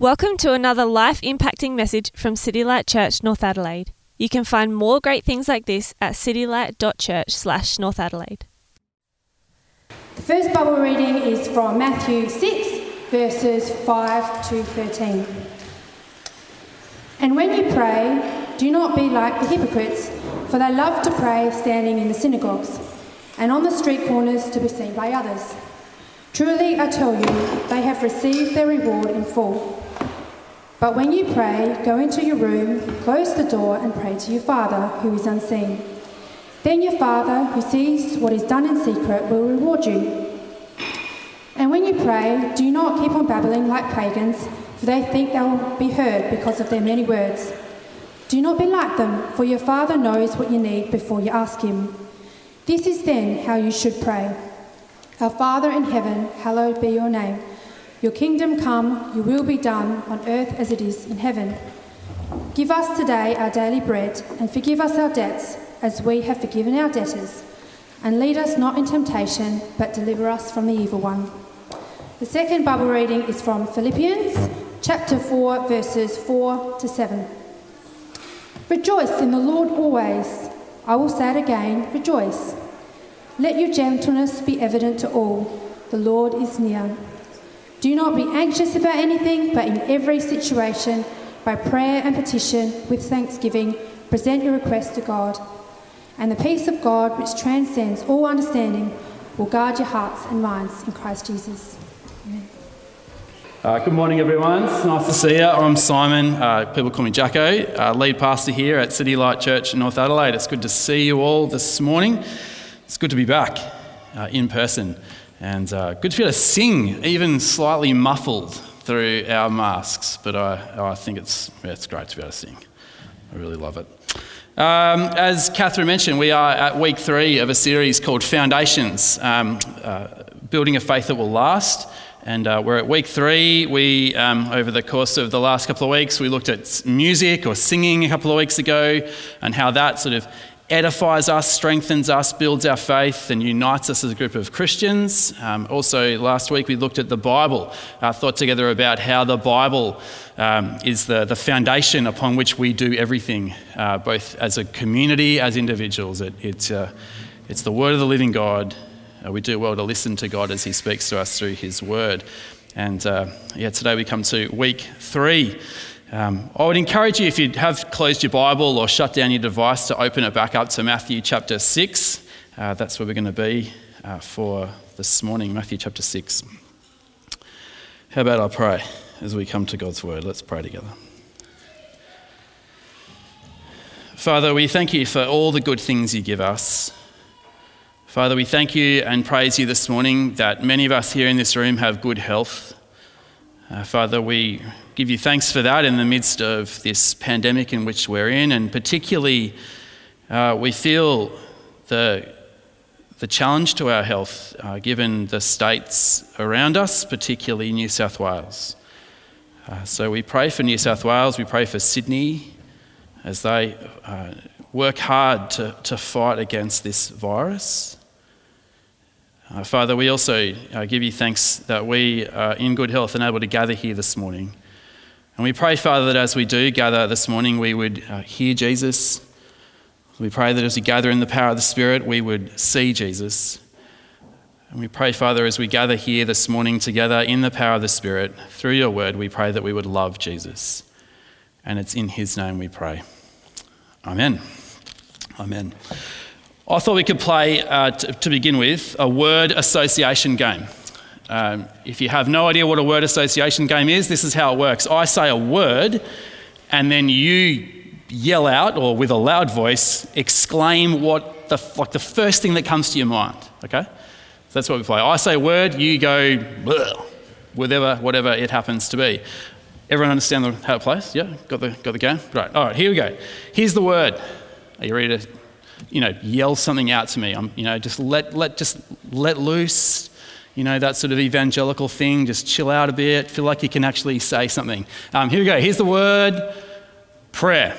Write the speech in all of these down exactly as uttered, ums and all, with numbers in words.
Welcome to another life-impacting message from City Light Church, North Adelaide. You can find more great things like this at citylight.church slash North Adelaide. The first Bible reading is from Matthew six, verses five to thirteen. And when you pray, do not be like the hypocrites, for they love to pray standing in the synagogues and on the street corners to be seen by others. Truly, I tell you, they have received their reward in full. But when you pray, go into your room, close the door, and pray to your Father who is unseen. Then your Father who sees what is done in secret will reward you. And when you pray, do not keep on babbling like pagans, for they think they will be heard because of their many words. Do not be like them, for your Father knows what you need before you ask him. This is then how you should pray. Our Father in heaven, hallowed be your name. Your kingdom come, your will be done on earth as it is in heaven. Give us today our daily bread, and forgive us our debts as we have forgiven our debtors. And lead us not in temptation, but deliver us from the evil one. The second Bible reading is from Philippians chapter four, verses four to seven. Rejoice in the Lord always. I will say it again, rejoice. Let your gentleness be evident to all. The Lord is near. Do not be anxious about anything, but in every situation, by prayer and petition, with thanksgiving, present your requests to God. And the peace of God, which transcends all understanding, will guard your hearts and minds in Christ Jesus. Amen. Uh, good morning, everyone. It's nice to see you. I'm Simon. Uh, people call me Jacko, uh, lead pastor here at City Light Church in North Adelaide. It's good to see you all this morning. It's good to be back uh, in person, and uh, good to be able to sing, even slightly muffled through our masks, but I, I think it's, yeah, it's great to be able to sing. I really love it. Um, as Catherine mentioned, we are at week three of a series called Foundations, um, uh, Building a Faith That Will Last, and uh, we're at week three. We, um, over the course of the last couple of weeks, we looked at music or singing a couple of weeks ago and how that sort of edifies us, strengthens us, builds our faith, and unites us as a group of Christians. Um, also, last week we looked at the Bible, uh, thought together about how the Bible um, is the, the foundation upon which we do everything, uh, both as a community, as individuals. It, it, uh, it's the word of the living God. Uh, we do well to listen to God as he speaks to us through his word. And uh, yeah, today we come to week three. Um, I would encourage you, if you have closed your Bible or shut down your device, to open it back up to Matthew chapter six. Uh, that's where we're going to be uh, for this morning, Matthew chapter six. How about I pray as we come to God's word? Let's pray together. Father, we thank you for all the good things you give us. Father, we thank you and praise you this morning that many of us here in this room have good health. Uh, Father, we give you thanks for that in the midst of this pandemic in which we're in, and particularly uh, we feel the the challenge to our health uh, given the states around us, particularly New South Wales. Uh, so we pray for New South Wales, we pray for Sydney as they uh, work hard to, to fight against this virus. Uh, Father, we also uh, give you thanks that we are in good health and able to gather here this morning. And we pray, Father, that as we do gather this morning, we would uh, hear Jesus. We pray that as we gather in the power of the Spirit, we would see Jesus. And we pray, Father, as we gather here this morning together in the power of the Spirit, through your word, we pray that we would love Jesus. And it's in his name we pray. Amen. Amen. I thought we could play, uh, t- to begin with, a word association game. Um, if you have no idea what a word association game is, this is how it works. I say a word, and then you yell out, or with a loud voice, exclaim what the f- like the first thing that comes to your mind. Okay, so that's what we play. I say a word, you go bleh, whatever, whatever it happens to be. Everyone understand the, how it plays? Yeah, got the got the game. Right. All right, here we go. Here's the word. Are you ready to? You know, yell something out to me. I'm, you know, just let let just let loose. You know, that sort of evangelical thing. Just chill out a bit. Feel like you can actually say something. Um, here we go. Here's the word, prayer.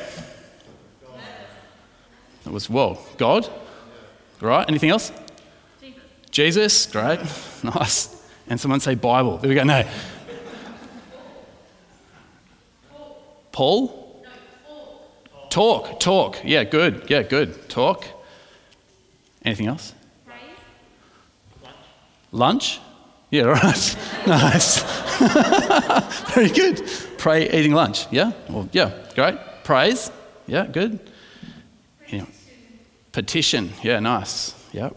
God. That was whoa, God. Right. Anything else? Jesus. Jesus. Great. Nice. And someone say Bible. There we go. No. Paul? No, talk. Talk, talk. Yeah, good. Yeah, good. Talk. Anything else? Praise. Lunch. Lunch? Yeah, all right. Nice. Very good. Pray, eating lunch. Yeah? Well, yeah, great. Praise. Yeah, good. Petition. Petition. Yeah, nice. Yep.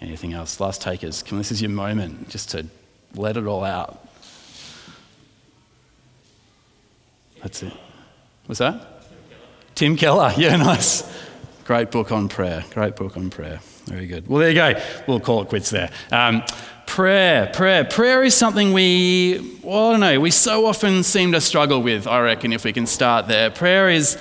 Anything else? Last takers. Come, this is your moment just to let it all out. That's it. What's that? Tim Keller. Tim Keller. Yeah, nice. Great book on prayer. Great book on prayer. Very good. Well, there you go. We'll call it quits there. Um, prayer, prayer. Prayer is something we, well, I don't know, we so often seem to struggle with, I reckon, if we can start there. Prayer is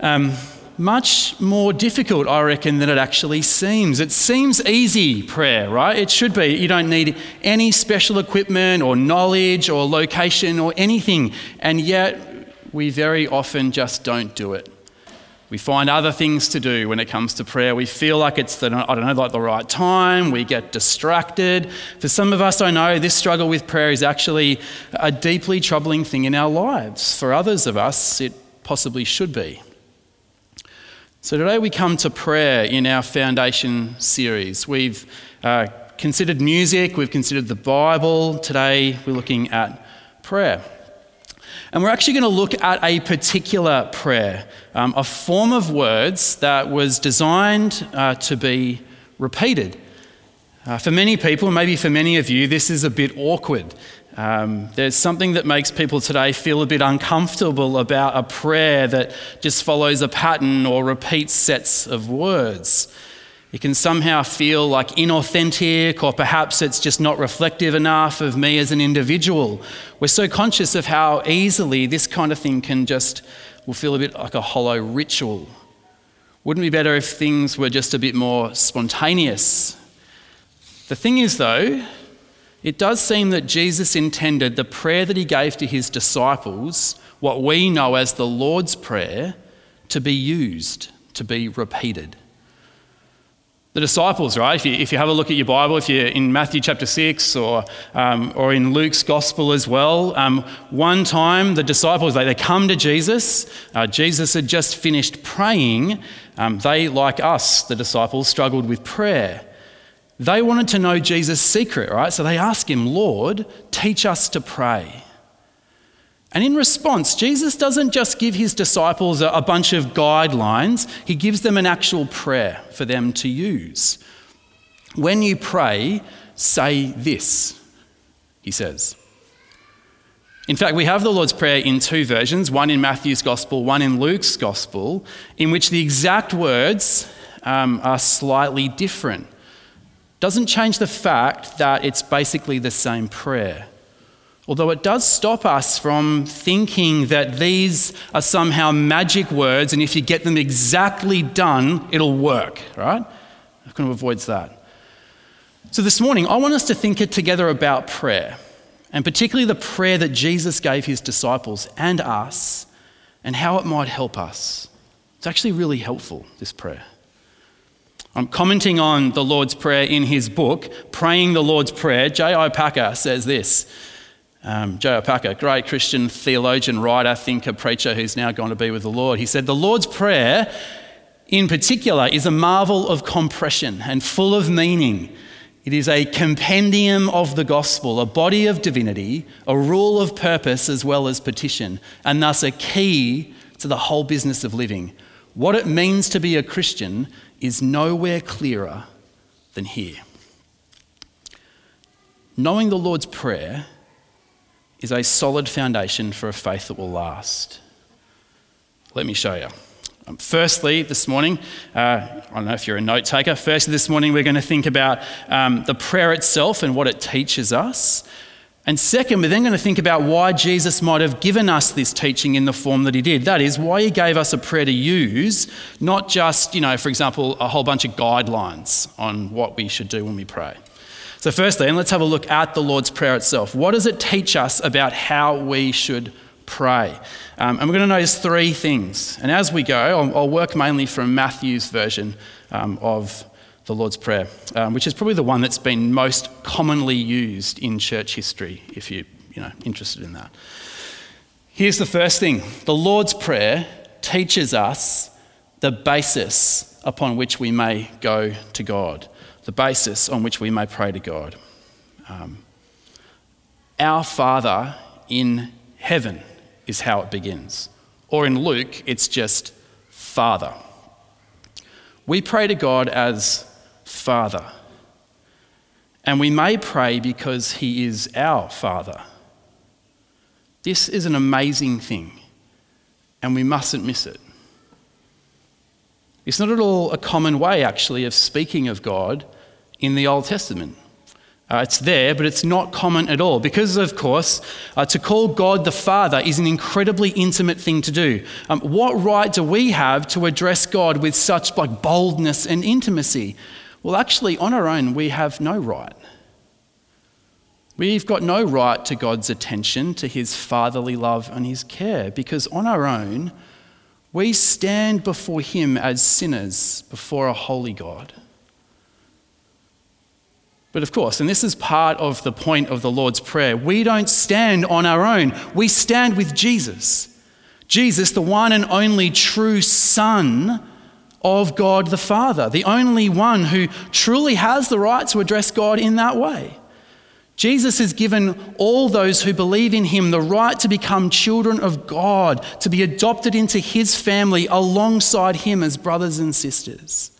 um, much more difficult, I reckon, than it actually seems. It seems easy, prayer, right? It should be. You don't need any special equipment or knowledge or location or anything, and yet we very often just don't do it. We find other things to do when it comes to prayer. We feel like it's the, I don't know, like the right time. We get distracted. For some of us, I know this struggle with prayer is actually a deeply troubling thing in our lives. For others of us, it possibly should be. So today we come to prayer in our Foundation series. We've uh, considered music. We've considered the Bible. Today we're looking at prayer. And we're actually going to look at a particular prayer, um, a form of words that was designed uh, to be repeated. Uh, for many people, maybe for many of you, this is a bit awkward. Um, there's something that makes people today feel a bit uncomfortable about a prayer that just follows a pattern or repeats sets of words. It can somehow feel like inauthentic, or perhaps it's just not reflective enough of me as an individual. We're so conscious of how easily this kind of thing can just will feel a bit like a hollow ritual. Wouldn't it be better if things were just a bit more spontaneous? The thing is, though, it does seem that Jesus intended the prayer that he gave to his disciples, what we know as the Lord's Prayer, to be used, to be repeated. The disciples, right? If you, if you have a look at your Bible, if you're in Matthew chapter six or um, or in Luke's gospel as well, um, one time the disciples, they, they come to Jesus. Uh, Jesus had just finished praying. Um, they, like us, the disciples, struggled with prayer. They wanted to know Jesus' secret, right? So they ask him, Lord, teach us to pray. And in response, Jesus doesn't just give his disciples a bunch of guidelines. He gives them an actual prayer for them to use. When you pray, say this, he says. In fact, we have the Lord's Prayer in two versions, one in Matthew's Gospel, one in Luke's Gospel, in which the exact words um, are slightly different. Doesn't change the fact that it's basically the same prayer. Although it does stop us from thinking that these are somehow magic words, and if you get them exactly done, it'll work, right? It kind of avoids that. So this morning, I want us to think together about prayer, and particularly the prayer that Jesus gave his disciples and us, and how it might help us. It's actually really helpful, this prayer. I'm commenting on the Lord's Prayer in his book, Praying the Lord's Prayer. J I Packer says this. Um, J I Packer, great Christian theologian, writer, thinker, preacher who's now gone to be with the Lord. He said, the Lord's Prayer in particular is a marvel of compression and full of meaning. It is a compendium of the gospel, a body of divinity, a rule of purpose as well as petition, and thus a key to the whole business of living. What it means to be a Christian is nowhere clearer than here. Knowing the Lord's Prayer is a solid foundation for a faith that will last. Let me show you. Um, firstly, this morning, uh, I don't know if you're a note taker, firstly this morning we're going to think about um, the prayer itself and what it teaches us. And second, we're then going to think about why Jesus might have given us this teaching in the form that he did. That is, why he gave us a prayer to use, not just, you know, for example, a whole bunch of guidelines on what we should do when we pray. So firstly, and let's have a look at the Lord's Prayer itself. What does it teach us about how we should pray? Um, and we're going to notice three things. And as we go, I'll, I'll work mainly from Matthew's version um, of the Lord's Prayer, um, which is probably the one that's been most commonly used in church history, if you, you know, interested in that. Here's the first thing. The Lord's Prayer teaches us the basis upon which we may go to God, the basis on which we may pray to God. Um, Our Father in heaven is how it begins. Or in Luke, it's just Father. We pray to God as Father. And we may pray because he is our Father. This is an amazing thing, and we mustn't miss it. It's not at all a common way, actually, of speaking of God in the Old Testament. Uh, it's there, but it's not common at all because, of course, uh, to call God the Father is an incredibly intimate thing to do. Um, what right do we have to address God with such like boldness and intimacy? Well, actually, on our own, we have no right. We've got no right to God's attention, to his fatherly love and his care, because on our own, we stand before him as sinners, before a holy God. But of course, and this is part of the point of the Lord's Prayer, we don't stand on our own. We stand with Jesus. Jesus, the one and only true Son of God the Father, the only one who truly has the right to address God in that way. Jesus has given all those who believe in him the right to become children of God, to be adopted into his family alongside him as brothers and sisters.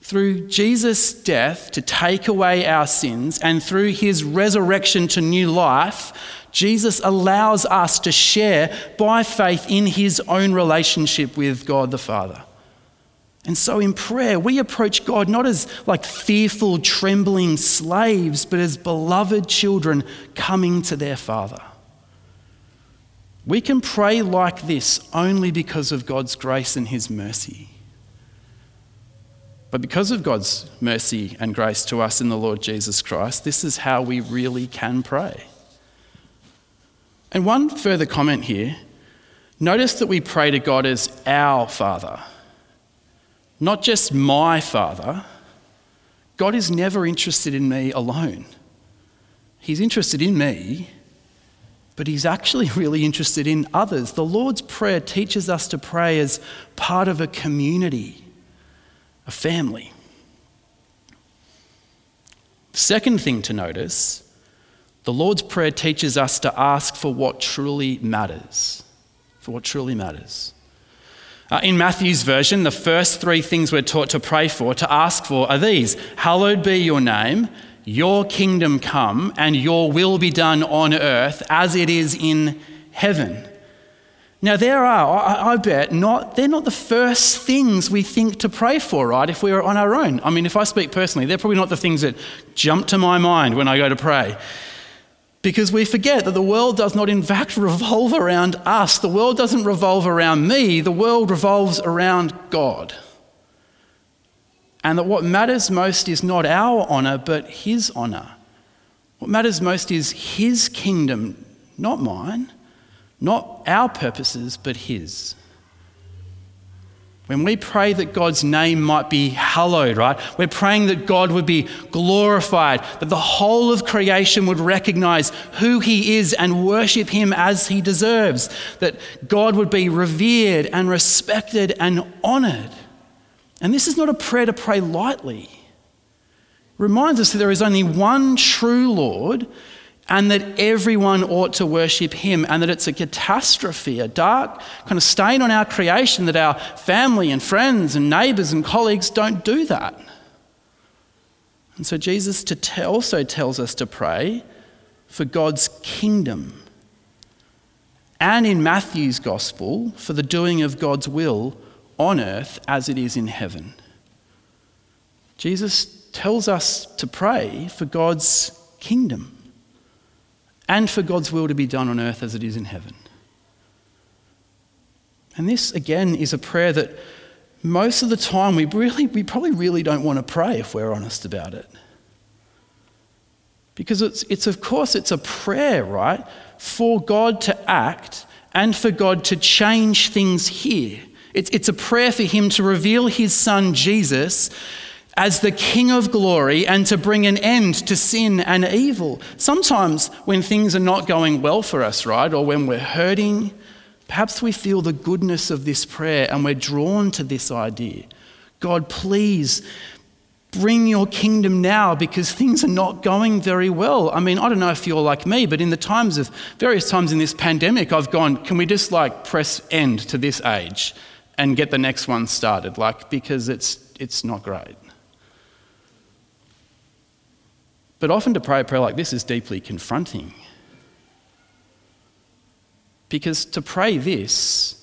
Through Jesus' death to take away our sins and through his resurrection to new life, Jesus allows us to share by faith in his own relationship with God the Father. And so in prayer, we approach God not as like fearful, trembling slaves, but as beloved children coming to their Father. We can pray like this only because of God's grace and his mercy. But because of God's mercy and grace to us in the Lord Jesus Christ, this is how we really can pray. And one further comment here. Notice that we pray to God as our Father, not just my Father. God is never interested in me alone. He's interested in me, but he's actually really interested in others. The Lord's Prayer teaches us to pray as part of a community, a family. Second thing to notice, the Lord's Prayer teaches us to ask for what truly matters, for what truly matters. Uh, in Matthew's version, the first three things we're taught to pray for, to ask for, are these: hallowed be your name, your kingdom come, and your will be done on earth as it is in heaven. Now there are, I bet, not they're not the first things we think to pray for, right, if we are on our own. I mean, if I speak personally, they're probably not the things that jump to my mind when I go to pray. Because we forget that the world does not in fact revolve around us. The world doesn't revolve around me. The world revolves around God. And that what matters most is not our honour, but his honour. What matters most is his kingdom, not mine. Not our purposes, but his. When we pray that God's name might be hallowed, right? We're praying that God would be glorified, that the whole of creation would recognize who he is and worship him as he deserves, that God would be revered and respected and honored. And this is not a prayer to pray lightly. It reminds us that there is only one true Lord, and that everyone ought to worship him, and that it's a catastrophe, a dark kind of stain on our creation that our family and friends and neighbours and colleagues don't do that. And so Jesus also tells us to pray for God's kingdom, and in Matthew's gospel, for the doing of God's will on earth as it is in heaven. Jesus tells us to pray for God's kingdom, and for God's will to be done on earth as it is in heaven. And this, again, is a prayer that most of the time we really, we probably really don't want to pray if we're honest about it. Because it's, it's of course, it's a prayer, right, for God to act and for God to change things here. It's, it's a prayer for him to reveal his Son, Jesus, as the King of glory and to bring an end to sin and evil. Sometimes when things are not going well for us, right, or when we're hurting, perhaps we feel the goodness of this prayer and we're drawn to this idea. God, please bring your kingdom now because things are not going very well. I mean, I don't know if you're like me, but in the times of, various times in this pandemic, I've gone, can we just like press end to this age and get the next one started? Like, because it's it's not great. But often to pray a prayer like this is deeply confronting. Because to pray this,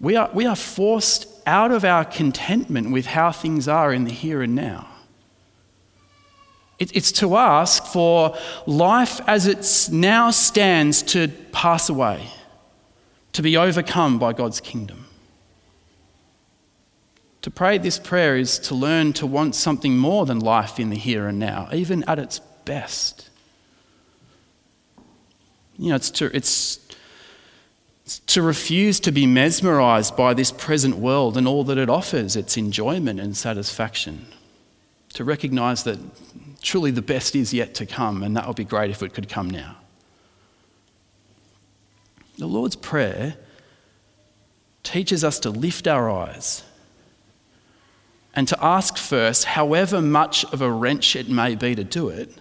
we are we are forced out of our contentment with how things are in the here and now. It, it's to ask for life as it now stands to pass away, to be overcome by God's kingdom. To pray this prayer is to learn to want something more than life in the here and now, even at its best. You know, it's to it's. to refuse to be mesmerised by this present world and all that it offers, its enjoyment and satisfaction. To recognise that truly the best is yet to come, and that would be great if it could come now. The Lord's Prayer teaches us to lift our eyes and to ask first, however much of a wrench it may be to do it,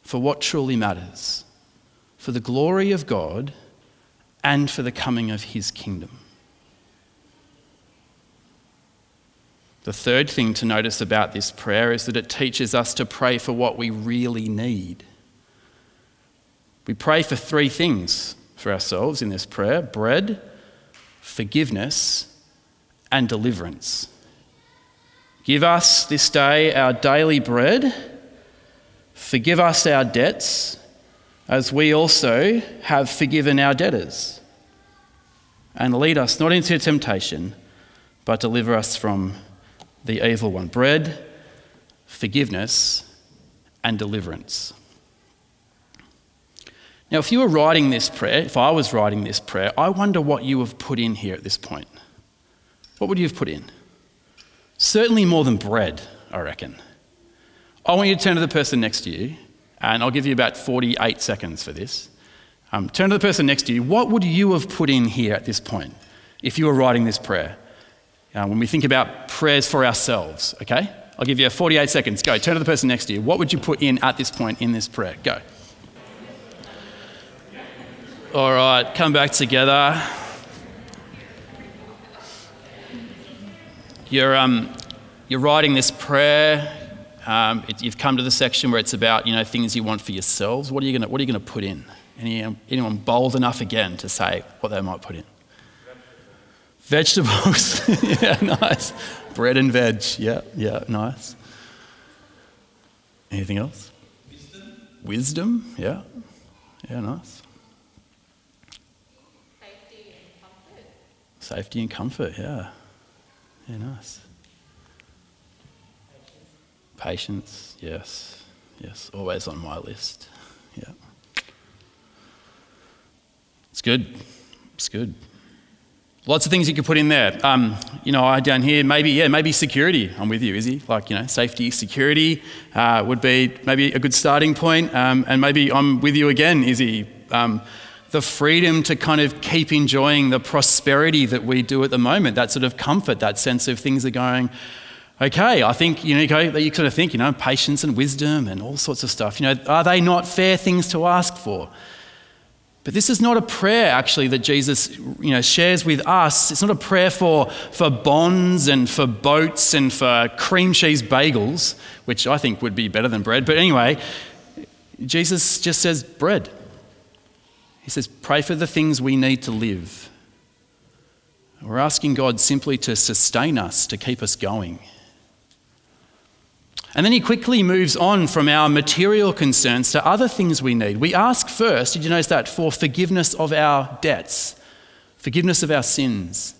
for what truly matters, for the glory of God and for the coming of his kingdom. The third thing to notice about this prayer is that it teaches us to pray for what we really need. We pray for three things for ourselves in this prayer: bread, forgiveness, and deliverance. Give us this day our daily bread, forgive us our debts, as we also have forgiven our debtors. And lead us not into temptation, but deliver us from the evil one. Bread, forgiveness, and deliverance. Now, if you were writing this prayer, if I was writing this prayer, I wonder what you have put in here at this point. What would you have put in? Certainly more than bread, I reckon. I want you to turn to the person next to you, and I'll give you about forty-eight seconds for this. Um, turn to the person next to you. What would you have put in here at this point if you were writing this prayer? Uh, when we think about prayers for ourselves, okay? I'll give you forty-eight seconds. Go, turn to the person next to you. What would you put in at this point in this prayer? Go. All right, come back together. You're, um, you're writing this prayer. Um, it, you've come to the section where it's about, you know, things you want for yourselves. What are you going to What are you going to put in? Any, anyone bold enough again to say what they might put in? Vegetables. Vegetables. Yeah, nice. Bread and veg. Yeah, yeah, nice. Anything else? Wisdom. Wisdom. Yeah, yeah, nice. Safety and comfort. Safety and comfort. Yeah, yeah, nice. Patience, yes, yes, always on my list, yeah. It's good, it's good. Lots of things you could put in there. Um, you know, I down here, maybe, yeah, maybe security. I'm with you, Izzy. Like, you know, safety, security uh, would be maybe a good starting point. Um, and maybe I'm with you again, Izzy. Um, the freedom to kind of keep enjoying the prosperity that we do at the moment, that sort of comfort, that sense of things are going okay. I think, you know, you sort of think, you know, patience and wisdom and all sorts of stuff. You know, are they not fair things to ask for? But this is not a prayer, actually, that Jesus, you know, shares with us. It's not a prayer for, for bonds and for boats and for cream cheese bagels, which I think would be better than bread. But anyway, Jesus just says bread. He says, pray for the things we need to live. We're asking God simply to sustain us, to keep us going. And then he quickly moves on from our material concerns to other things we need. We ask first, did you notice that, for forgiveness of our debts, forgiveness of our sins.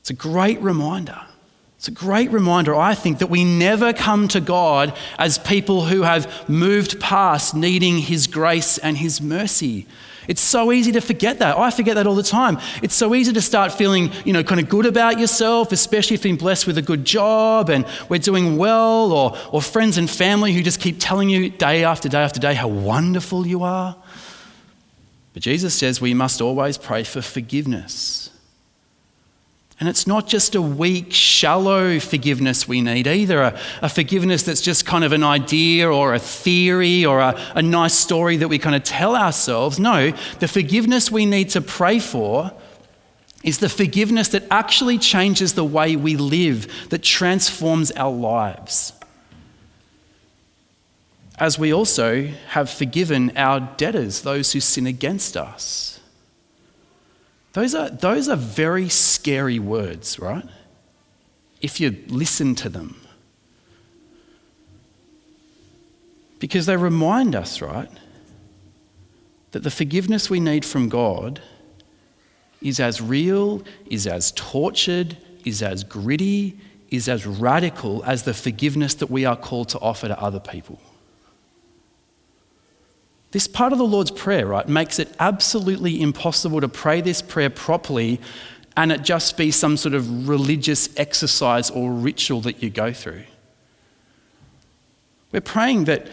It's a great reminder. It's a great reminder, I think, that we never come to God as people who have moved past needing his grace and his mercy. It's so easy to forget that. I forget that all the time. It's so easy to start feeling, you know, kind of good about yourself, especially if you've been blessed with a good job and we're doing well, or, or friends and family who just keep telling you day after day after day how wonderful you are. But Jesus says we must always pray for forgiveness. And it's not just a weak, shallow forgiveness we need either, a, a forgiveness that's just kind of an idea or a theory or a, a nice story that we kind of tell ourselves. No, the forgiveness we need to pray for is the forgiveness that actually changes the way we live, that transforms our lives. As we also have forgiven our debtors, those who sin against us. Those are those are very scary words, right? If you listen to them. Because they remind us, right, that the forgiveness we need from God is as real, is as tortured, is as gritty, is as radical as the forgiveness that we are called to offer to other people. This part of the Lord's Prayer, right, makes it absolutely impossible to pray this prayer properly and it just be some sort of religious exercise or ritual that you go through. We're praying that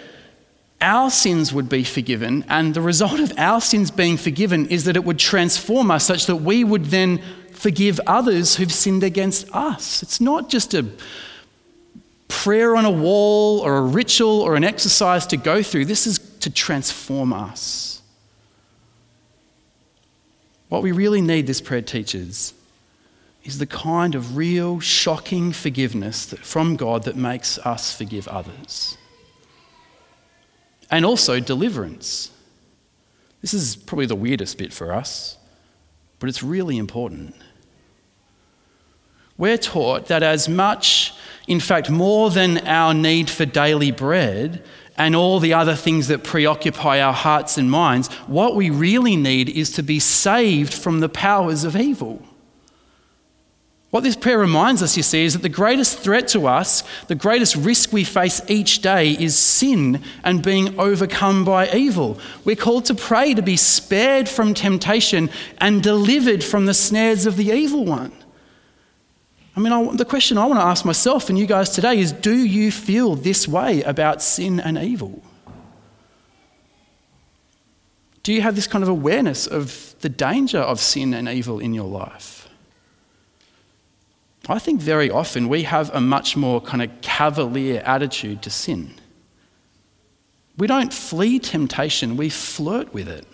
our sins would be forgiven, and the result of our sins being forgiven is that it would transform us such that we would then forgive others who've sinned against us. It's not just a prayer on a wall or a ritual or an exercise to go through. This is to transform us. What we really need, this prayer teaches, is the kind of real, shocking forgiveness that, from God, that makes us forgive others. And also deliverance. This is probably the weirdest bit for us, but it's really important. We're taught that as much, in fact, more than our need for daily bread and all the other things that preoccupy our hearts and minds, what we really need is to be saved from the powers of evil. What this prayer reminds us, you see, is that the greatest threat to us, the greatest risk we face each day is sin and being overcome by evil. We're called to pray to be spared from temptation and delivered from the snares of the evil one. I mean, I, the question I want to ask myself and you guys today is, do you feel this way about sin and evil? Do you have this kind of awareness of the danger of sin and evil in your life? I think very often we have a much more kind of cavalier attitude to sin. We don't flee temptation, we flirt with it.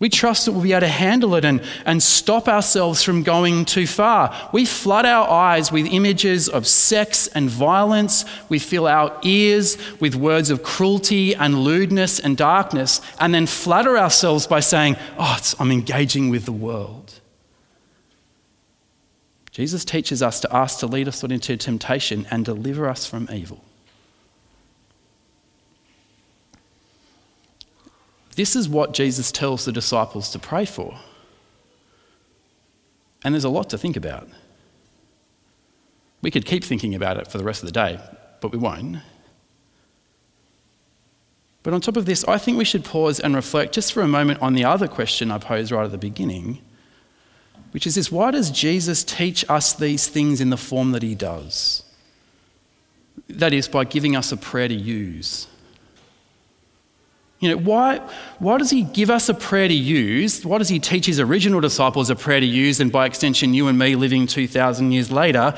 We trust that we'll be able to handle it and, and stop ourselves from going too far. We flood our eyes with images of sex and violence. We fill our ears with words of cruelty and lewdness and darkness, and then flatter ourselves by saying, oh, it's, I'm engaging with the world. Jesus teaches us to ask to lead us not into temptation and deliver us from evil. This is what Jesus tells the disciples to pray for. And there's a lot to think about. We could keep thinking about it for the rest of the day, but we won't. But on top of this, I think we should pause and reflect just for a moment on the other question I posed right at the beginning, which is this: why does Jesus teach us these things in the form that he does? That is, by giving us a prayer to use. You know, why, why does he give us a prayer to use? Why does he teach his original disciples a prayer to use, and by extension you and me living two thousand years later,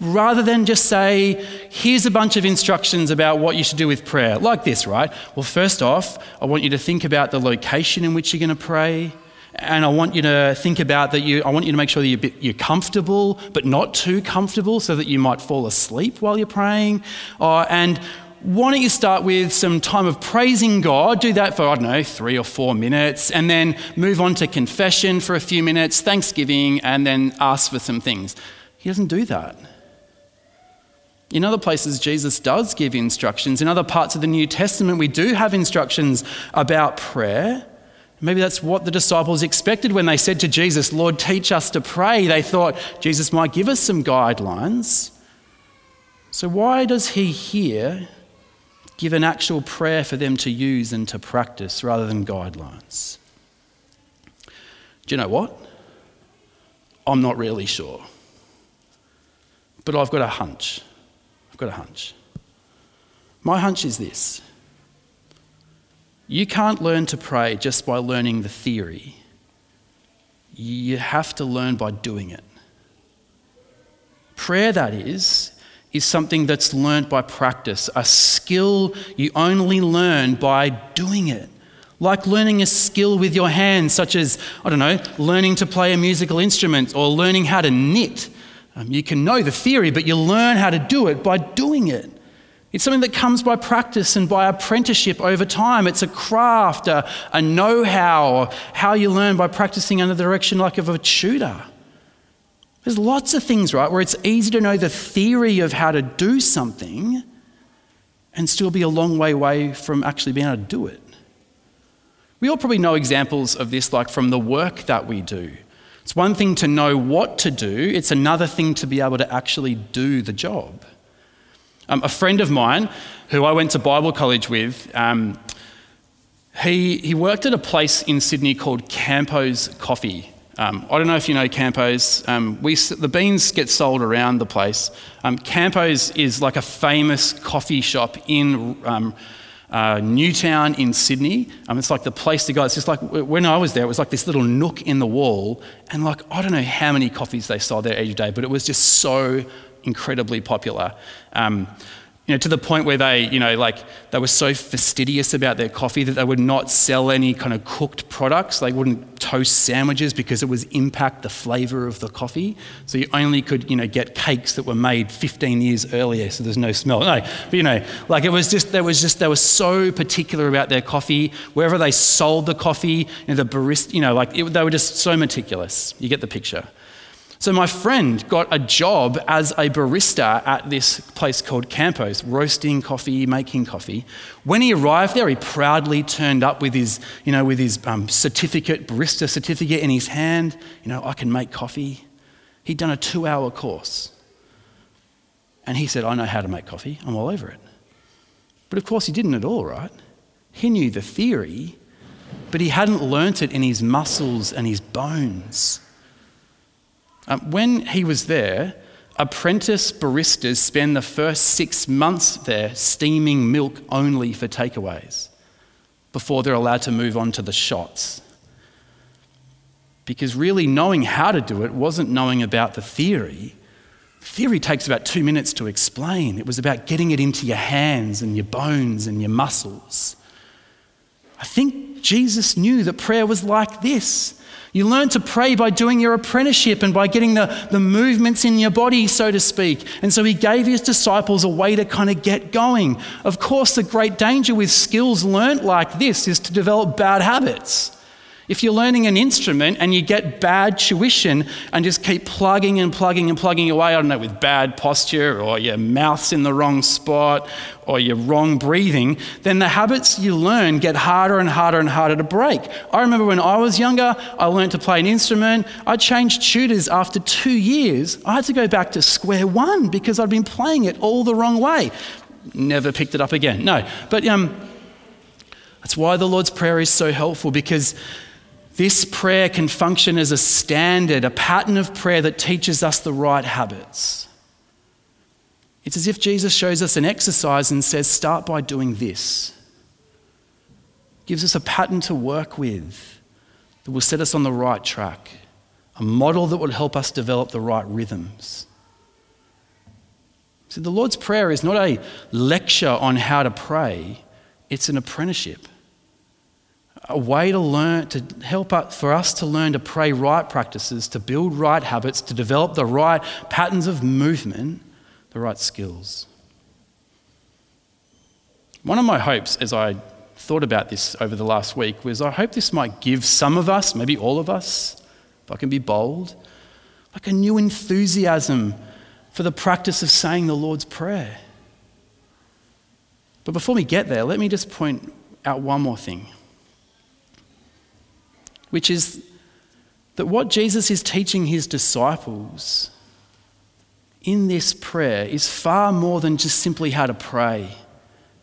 rather than just say, here's a bunch of instructions about what you should do with prayer, like this, right? Well, first off, I want you to think about the location in which you're going to pray, and I want you to think about that you, I want you to make sure that you're, you're comfortable, but not too comfortable so that you might fall asleep while you're praying, uh, and why don't you start with some time of praising God? Do that for, I don't know, three or four minutes, and then move on to confession for a few minutes, thanksgiving, and then ask for some things. He doesn't do that. In other places, Jesus does give instructions. In other parts of the New Testament, we do have instructions about prayer. Maybe that's what the disciples expected when they said to Jesus, Lord, teach us to pray. They thought Jesus might give us some guidelines. So why does he here Give an actual prayer for them to use and to practice rather than guidelines. Do you know what? I'm not really sure. But I've got a hunch. I've got a hunch. My hunch is this. You can't learn to pray just by learning the theory. You have to learn by doing it. Prayer, that is, is something that's learnt by practice, a skill you only learn by doing it. Like learning a skill with your hands, such as, I don't know, learning to play a musical instrument or learning how to knit. Um, you can know the theory, but you learn how to do it by doing it. It's something that comes by practice and by apprenticeship over time. It's a craft, a, a know-how, how you learn by practicing under the direction like of a tutor. There's lots of things, right, where it's easy to know the theory of how to do something and still be a long way away from actually being able to do it. We all probably know examples of this, like from the work that we do. It's one thing to know what to do, it's another thing to be able to actually do the job. Um, a friend of mine, who I went to Bible college with, um, he he worked at a place in Sydney called Campos Coffee. Um, I don't know if you know Campos. Um, we the beans get sold around the place. Um, Campos is like a famous coffee shop in um, uh, Newtown in Sydney. Um, it's like the place to go. It's just like when I was there, it was like this little nook in the wall, and like I don't know how many coffees they sold there each day, but it was just so incredibly popular, um, you know, to the point where they, you know, like they were so fastidious about their coffee that they would not sell any kind of cooked products. They wouldn't toast sandwiches because it would impact the flavour of the coffee. So you only could, you know, get cakes that were made fifteen years earlier, so there's no smell. No, but you know, like it was just, there was just, they were so particular about their coffee. Wherever they sold the coffee, you know, the barista, you know, like it, they were just so meticulous. You get the picture. So my friend got a job as a barista at this place called Campos, roasting coffee, making coffee. When he arrived there, he proudly turned up with his, you know, with his um, certificate, barista certificate in his hand. You know, I can make coffee. He'd done a two-hour course. And he said, I know how to make coffee. I'm all over it. But of course he didn't at all, right? He knew the theory, but he hadn't learnt it in his muscles and his bones. Um, when he was there, apprentice baristas spend the first six months there steaming milk only for takeaways before they're allowed to move on to the shots. Because really knowing how to do it wasn't knowing about the theory. Theory takes about two minutes to explain. It was about getting it into your hands and your bones and your muscles. I think Jesus knew that prayer was like this. You learn to pray by doing your apprenticeship and by getting the, the movements in your body, so to speak. And so he gave his disciples a way to kind of get going. Of course, the great danger with skills learnt like this is to develop bad habits. If you're learning an instrument and you get bad tuition and just keep plugging and plugging and plugging away, I don't know, with bad posture or your mouth's in the wrong spot or your wrong breathing, then the habits you learn get harder and harder and harder to break. I remember when I was younger, I learned to play an instrument. I changed tutors after two years. I had to go back to square one because I'd been playing it all the wrong way. Never picked it up again, no. But um, that's why the Lord's Prayer is so helpful, because this prayer can function as a standard, a pattern of prayer that teaches us the right habits. It's as if Jesus shows us an exercise and says, start by doing this. Gives us a pattern to work with that will set us on the right track, a model that will help us develop the right rhythms. So the Lord's Prayer is not a lecture on how to pray, it's an apprenticeship. A way to learn, to help us, for us to learn to pray right practices, to build right habits, to develop the right patterns of movement, the right skills. One of my hopes as I thought about this over the last week was I hope this might give some of us, maybe all of us, if I can be bold, like a new enthusiasm for the practice of saying the Lord's Prayer. But before we get there, let me just point out one more thing, which is that what Jesus is teaching his disciples in this prayer is far more than just simply how to pray.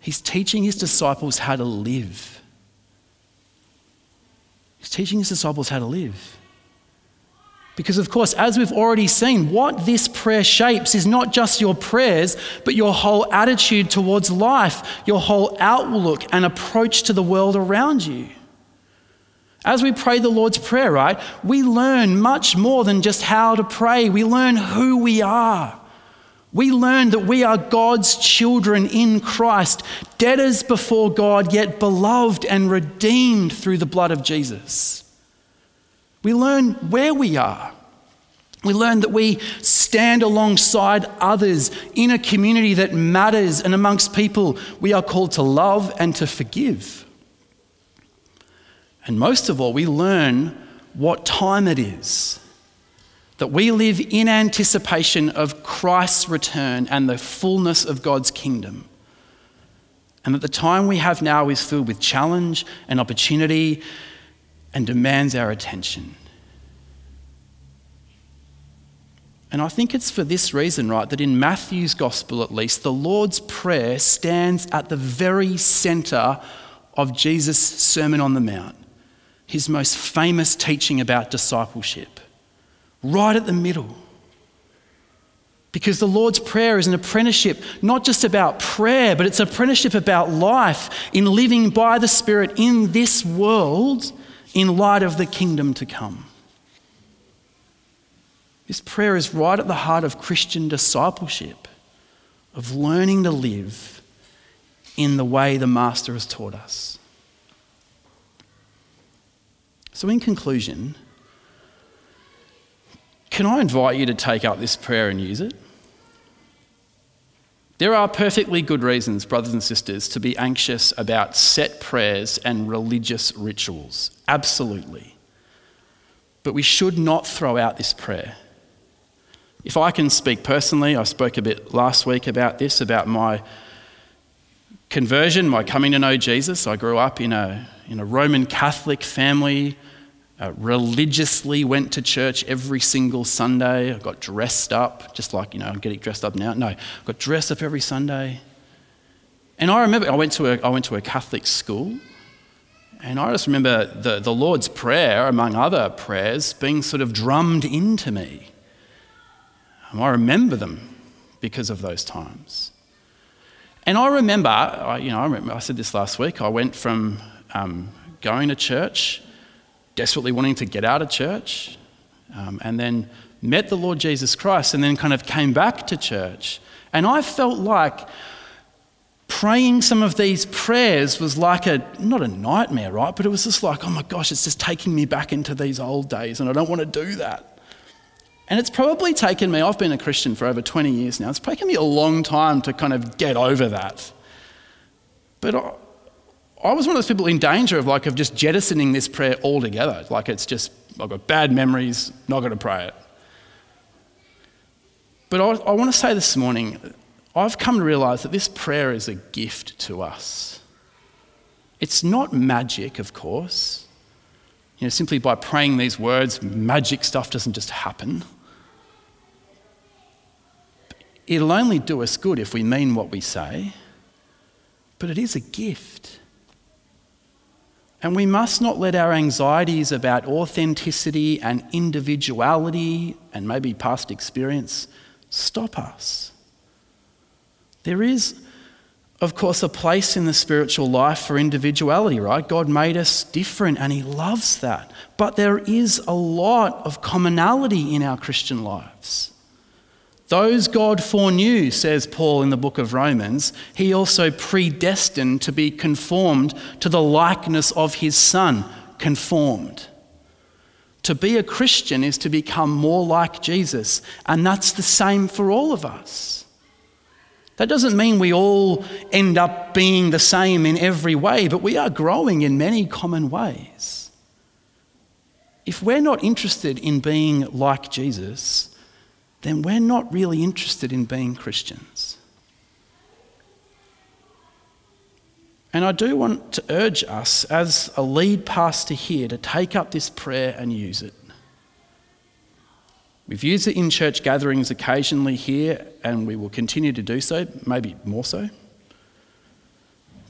He's teaching his disciples how to live. He's teaching his disciples how to live. Because of course, as we've already seen, what this prayer shapes is not just your prayers, but your whole attitude towards life, your whole outlook and approach to the world around you. As we pray the Lord's Prayer, right, we learn much more than just how to pray. We learn who we are. We learn that we are God's children in Christ, debtors before God, yet beloved and redeemed through the blood of Jesus. We learn where we are. We learn that we stand alongside others in a community that matters, and amongst people we are called to love and to forgive. And most of all, we learn what time it is, that we live in anticipation of Christ's return and the fullness of God's kingdom. And that the time we have now is filled with challenge and opportunity and demands our attention. And I think it's for this reason, right, that in Matthew's gospel at least, the Lord's Prayer stands at the very centre of Jesus' Sermon on the Mount, his most famous teaching about discipleship, right at the middle. Because the Lord's Prayer is an apprenticeship, not just about prayer, but it's an apprenticeship about life, in living by the Spirit in this world, in light of the kingdom to come. This prayer is right at the heart of Christian discipleship, of learning to live in the way the Master has taught us. So in conclusion, can I invite you to take up this prayer and use it? There are perfectly good reasons, brothers and sisters, to be anxious about set prayers and religious rituals. Absolutely. But we should not throw out this prayer. If I can speak personally, I spoke a bit last week about this, about my conversion, my coming to know Jesus. I grew up in a, in a Roman Catholic family, uh, religiously went to church every single Sunday. I got dressed up, just like, you know, I'm getting dressed up now. No, I got dressed up every Sunday. And I remember I went to a, I went to a Catholic school, and I just remember the, the Lord's Prayer, among other prayers, being sort of drummed into me. And I remember them because of those times. And I remember, I, you know, I, remember, I said this last week, I went from um, going to church, desperately wanting to get out of church, um, and then met the Lord Jesus Christ, and then kind of came back to church. And I felt like praying some of these prayers was like a, not a nightmare, right? But it was just like, oh my gosh, it's just taking me back into these old days, and I don't want to do that. And it's probably taken me, I've been a Christian for over twenty years now, it's taken me a long time to kind of get over that. But I, I was one of those people in danger of like, of just jettisoning this prayer altogether. Like it's just, I've got bad memories, not going to pray it. But I, I want to say this morning, I've come to realise that this prayer is a gift to us. It's not magic, of course. You know, simply by praying these words, magic stuff doesn't just happen. It'll only do us good if we mean what we say, but it is a gift. And we must not let our anxieties about authenticity and individuality and maybe past experience stop us. There is, of course, a place in the spiritual life for individuality, right? God made us different and he loves that. But there is a lot of commonality in our Christian lives. Those God foreknew, says Paul in the book of Romans, he also predestined to be conformed to the likeness of his Son, conformed. To be a Christian is to become more like Jesus, and that's the same for all of us. That doesn't mean we all end up being the same in every way, but we are growing in many common ways. If we're not interested in being like Jesus, then we're not really interested in being Christians. And I do want to urge us as a lead pastor here to take up this prayer and use it. We've used it in church gatherings occasionally here, and we will continue to do so, maybe more so.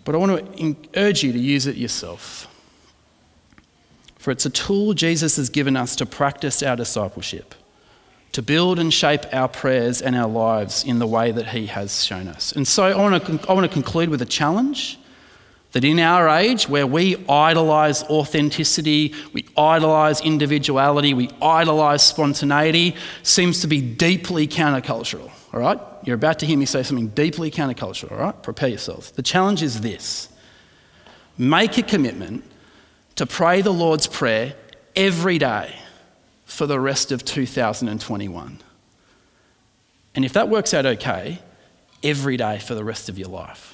But I want to urge you to use it yourself. For it's a tool Jesus has given us to practice our discipleship, to build and shape our prayers and our lives in the way that he has shown us. And so I want to, I want to conclude with a challenge that in our age where we idolise authenticity, we idolise individuality, we idolise spontaneity, seems to be deeply countercultural, all right? You're about to hear me say something deeply countercultural, all right? Prepare yourselves. The challenge is this: make a commitment to pray the Lord's Prayer every day for the rest of two thousand twenty-one. And if that works out okay, every day for the rest of your life.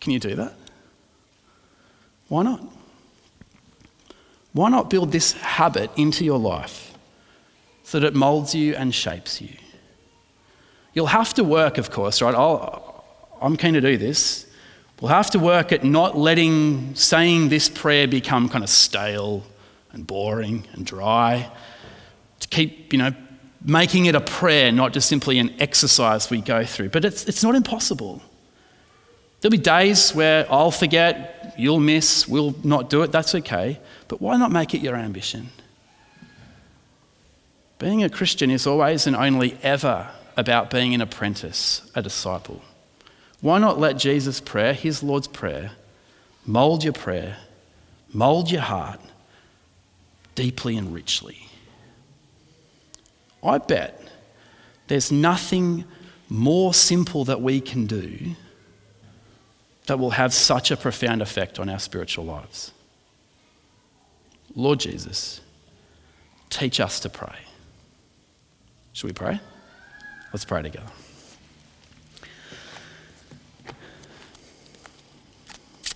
Can you do that? Why not? Why not build this habit into your life so that it molds you and shapes you? You'll have to work, of course, right? I'll, I'm keen to do this. We'll have to work at not letting saying this prayer become kind of stale and boring and dry, to keep, you know, making it a prayer, not just simply an exercise we go through. But it's it's not impossible. There'll be days where I'll forget, you'll miss, we'll not do it, that's okay. But why not make it your ambition? Being a Christian is always and only ever about being an apprentice, a disciple. Why not let Jesus' prayer, his Lord's Prayer, mould your prayer, mould your heart, deeply and richly? I bet there's nothing more simple that we can do that will have such a profound effect on our spiritual lives. Lord Jesus, teach us to pray. Should we pray? Let's pray together.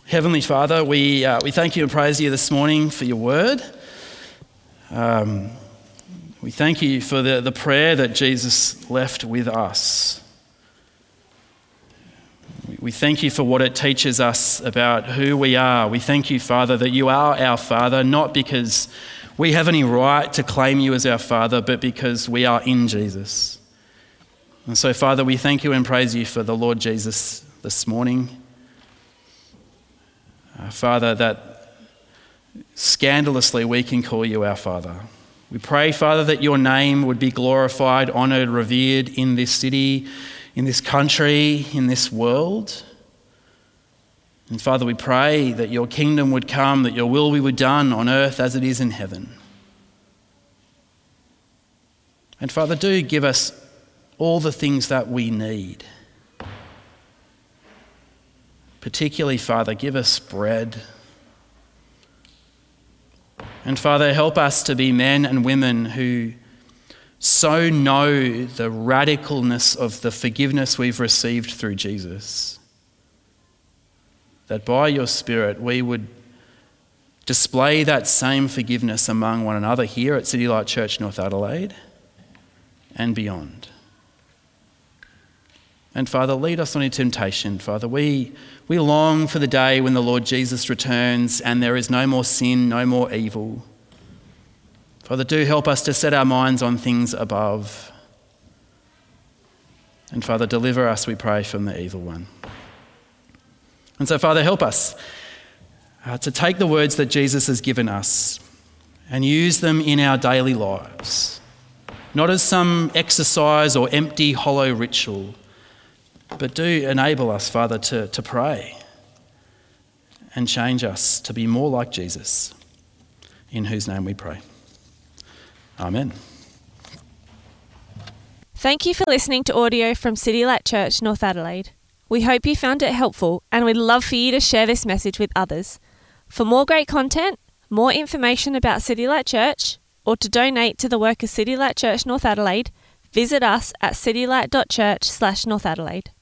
Heavenly Father, we uh, we thank you and praise you this morning for your word. Um, we thank you for the, the prayer that Jesus left with us. We thank you for what it teaches us about who we are. We thank you, Father, that you are our Father, not because we have any right to claim you as our Father, but because we are in Jesus. And so, Father, we thank you and praise you for the Lord Jesus this morning. Uh, Father, that scandalously we can call you our Father. We pray, Father, that your name would be glorified, honoured, revered in this city, in this country, in this world. And Father, we pray that your kingdom would come, that your will be done on earth as it is in heaven. And Father, do give us all the things that we need. Particularly, Father, give us bread. And Father, help us to be men and women who so know the radicalness of the forgiveness we've received through Jesus, that by your Spirit we would display that same forgiveness among one another here at City Light Church, North Adelaide, and beyond. And Father, lead us not into temptation. Father, we we long for the day when the Lord Jesus returns and there is no more sin, no more evil. Father, do help us to set our minds on things above. And Father, deliver us, we pray, from the evil one. And so, Father, help us uh, to take the words that Jesus has given us and use them in our daily lives, not as some exercise or empty, hollow ritual, but do enable us, Father, to, to pray and change us to be more like Jesus, in whose name we pray. Amen. Thank you for listening to audio from City Light Church, North Adelaide. We hope you found it helpful, and we'd love for you to share this message with others. For more great content, more information about City Light Church, or to donate to the work of City Light Church, North Adelaide, visit us at citylight dot church slash North Adelaide.